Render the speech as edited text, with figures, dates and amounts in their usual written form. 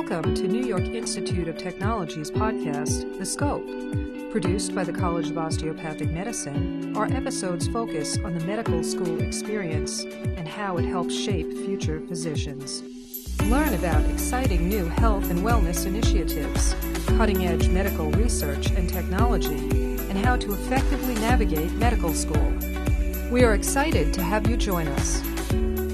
Welcome to New York Institute of Technology's podcast, The Scope. Produced by the College of Osteopathic Medicine, our episodes focus on the medical school experience and how it helps shape future physicians. Learn about exciting new health and wellness initiatives, cutting-edge medical research and technology, and how to effectively navigate medical school. We are excited to have you join us.